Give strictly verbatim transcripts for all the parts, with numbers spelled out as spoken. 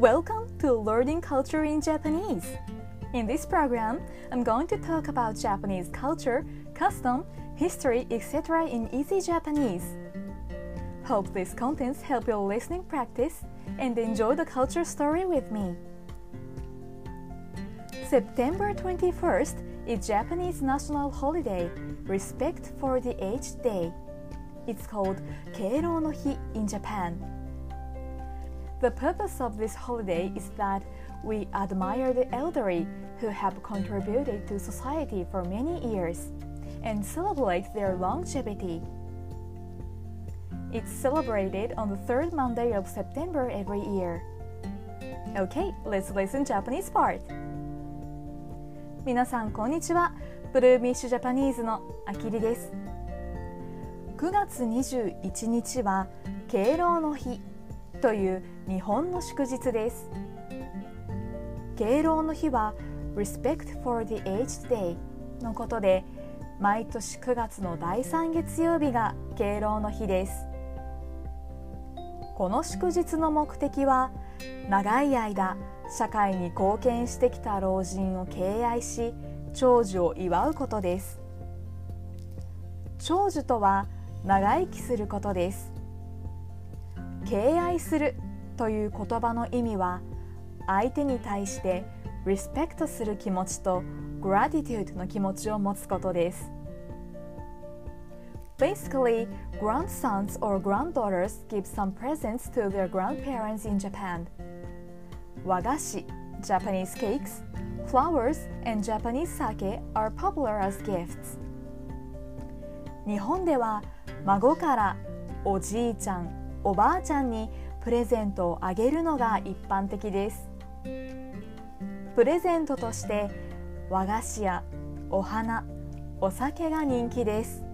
Welcome to Learning Culture in Japanese. In this program, I'm going to talk about Japanese culture, custom, history, et cetera in easy Japanese. Hope these contents help your listening practice and enjoy the culture story with me. September twenty-first is Japanese national holiday, Respect for the Aged Day. It's called Keirou no Hi in Japan.The purpose of this holiday is that we admire the elderly who have contributed to society for many years and celebrate their longevity. It's celebrated on the third Monday of September every year. Okay, let's listen Japanese part. 皆さんこんにちは。Bloomish Japanese のあきりです。くがつにじゅういちにちは敬老の日という日本の祝日です。敬老の日は Respect for the Aged Day のことで、毎年くがつのだいさんげつようびが敬老の日です。この祝日の目的は、長い間社会に貢献してきた老人を敬愛し、長寿を祝うことです。長寿とは長生きすることです。敬愛するという言葉の意味は、相手に対してリスペクトする気持ちとグラティテュードの気持ちを持つことです。Basically, grandsons or granddaughters give some presents to their grandparents in Japan. 和菓子 Japanese cakes, flowers, and Japanese sake are popular as gifts. 日本では孫からおじいちゃんおばあちゃんにプレゼントをあげるのが一般的です。プレゼントとして和菓子やお花、お酒が人気です。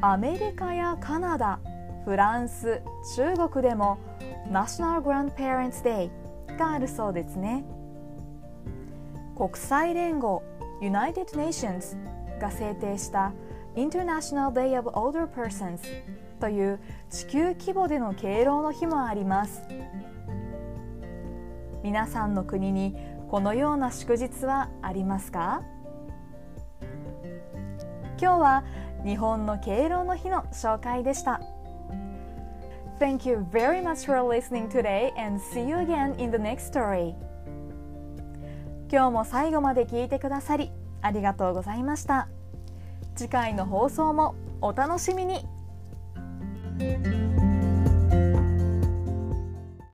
アメリカやカナダ、フランス、中国でもナショナル・グランドパレンツ・デイがあるそうですね。国際連合 United Nations が制定したインターナショナル・デイ・オブ・オールダー・パーソンズという地球規模での敬老の日もあります。皆さんの国にこのような祝日はありますか？今日は日本の敬老の日の紹介でした。Thank you very much for listening today and see you again in the next story. 今日も最後まで聞いてくださりありがとうございました。次回の放送もお楽しみに。Thank you.